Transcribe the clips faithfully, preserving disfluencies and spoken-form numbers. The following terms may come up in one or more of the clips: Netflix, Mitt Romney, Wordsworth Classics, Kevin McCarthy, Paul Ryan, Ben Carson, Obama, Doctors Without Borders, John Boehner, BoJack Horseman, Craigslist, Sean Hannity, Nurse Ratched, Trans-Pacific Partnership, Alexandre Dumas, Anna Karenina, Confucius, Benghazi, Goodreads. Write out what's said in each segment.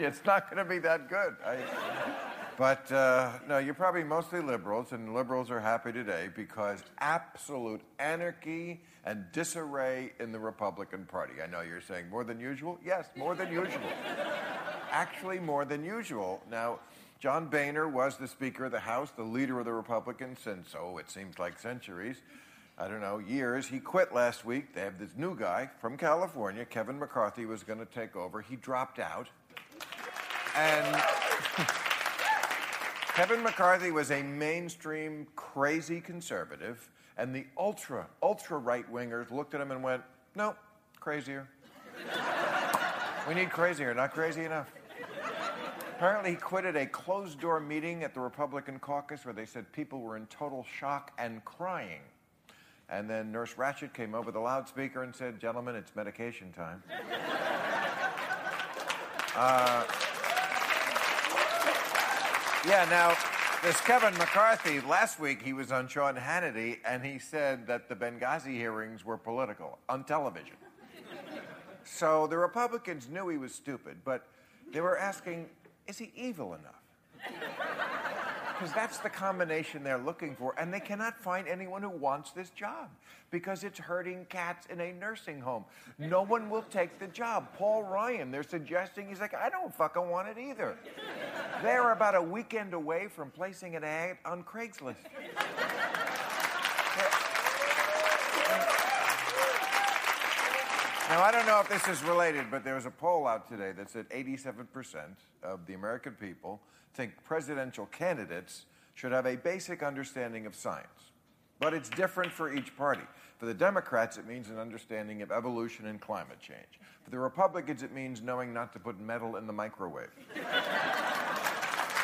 It's not going to be that good. I, but, uh, no, you're probably mostly liberals, and liberals are happy today because absolute anarchy and disarray in the Republican Party. I know you're saying more than usual. Yes, more than usual. Actually, more than usual. Now, John Boehner was the Speaker of the House, the leader of the Republicans, since, oh, it seems like centuries. I don't know, years. He quit last week. They have this new guy from California. Kevin McCarthy was going to take over. He dropped out. And Kevin McCarthy was a mainstream, crazy conservative, and the ultra, ultra right-wingers looked at him and went, no, crazier. We need crazier, not crazy enough. Apparently, he quit at a closed-door meeting at the Republican caucus where they said people were in total shock and crying. And then Nurse Ratched came over the loudspeaker and said, gentlemen, it's medication time. uh... Yeah, now, this Kevin McCarthy, last week he was on Sean Hannity, and he said that the Benghazi hearings were political on television. So the Republicans knew he was stupid, but they were asking, is he evil enough? Because that's the combination they're looking for, and they cannot find anyone who wants this job because it's herding cats in a nursing home. No one will take the job. Paul Ryan, they're suggesting, he's like, I don't fucking want it either. They're about a weekend away from placing an ad on Craigslist. Now, I don't know if this is related, but there was a poll out today that said eighty-seven percent of the American people think presidential candidates should have a basic understanding of science. But it's different for each party. For the Democrats, it means an understanding of evolution and climate change. For the Republicans, it means knowing not to put metal in the microwave.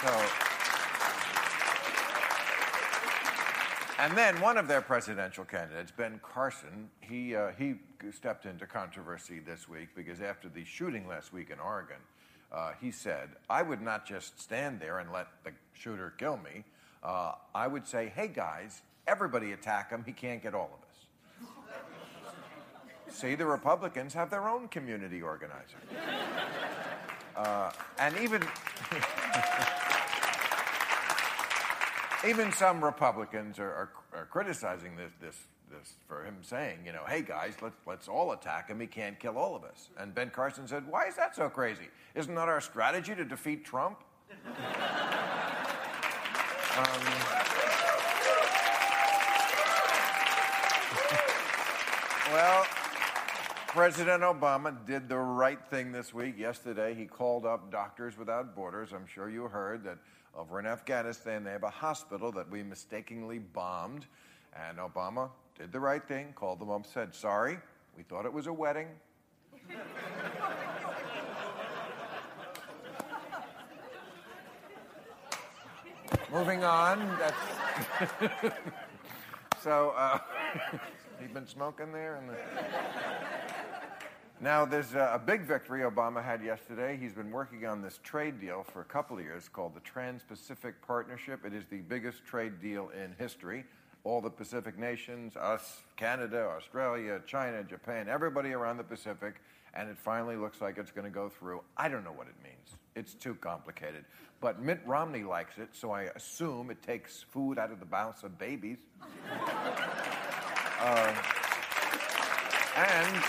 So, and then one of their presidential candidates, Ben Carson, he, uh, he stepped into controversy this week because after the shooting last week in Oregon, uh, he said, I would not just stand there and let the shooter kill me. Uh, I would say, hey, guys, everybody attack him. He can't get all of us. See, the Republicans have their own community organizer. Uh, and even... Even some Republicans are, are, are criticizing this, this, this for him saying, you know, hey, guys, let's, let's all attack him. He can't kill all of us. And Ben Carson said, why is that so crazy? Isn't that our strategy to defeat Trump? um, well, President Obama did the right thing this week. Yesterday, he called up Doctors Without Borders. I'm sure you heard that. Over in Afghanistan, they have a hospital that we mistakenly bombed, and Obama did the right thing, called them up, said, sorry, we thought it was a wedding. Moving on, that's... so, uh, he's been smoking there? And the... Now, there's a big victory Obama had yesterday. He's been working on this trade deal for a couple of years called the Trans-Pacific Partnership. It is the biggest trade deal in history. All the Pacific nations, us, Canada, Australia, China, Japan, everybody around the Pacific, and it finally looks like it's going to go through. I don't know what it means. It's too complicated. But Mitt Romney likes it, so I assume it takes food out of the mouths of babies. uh, and...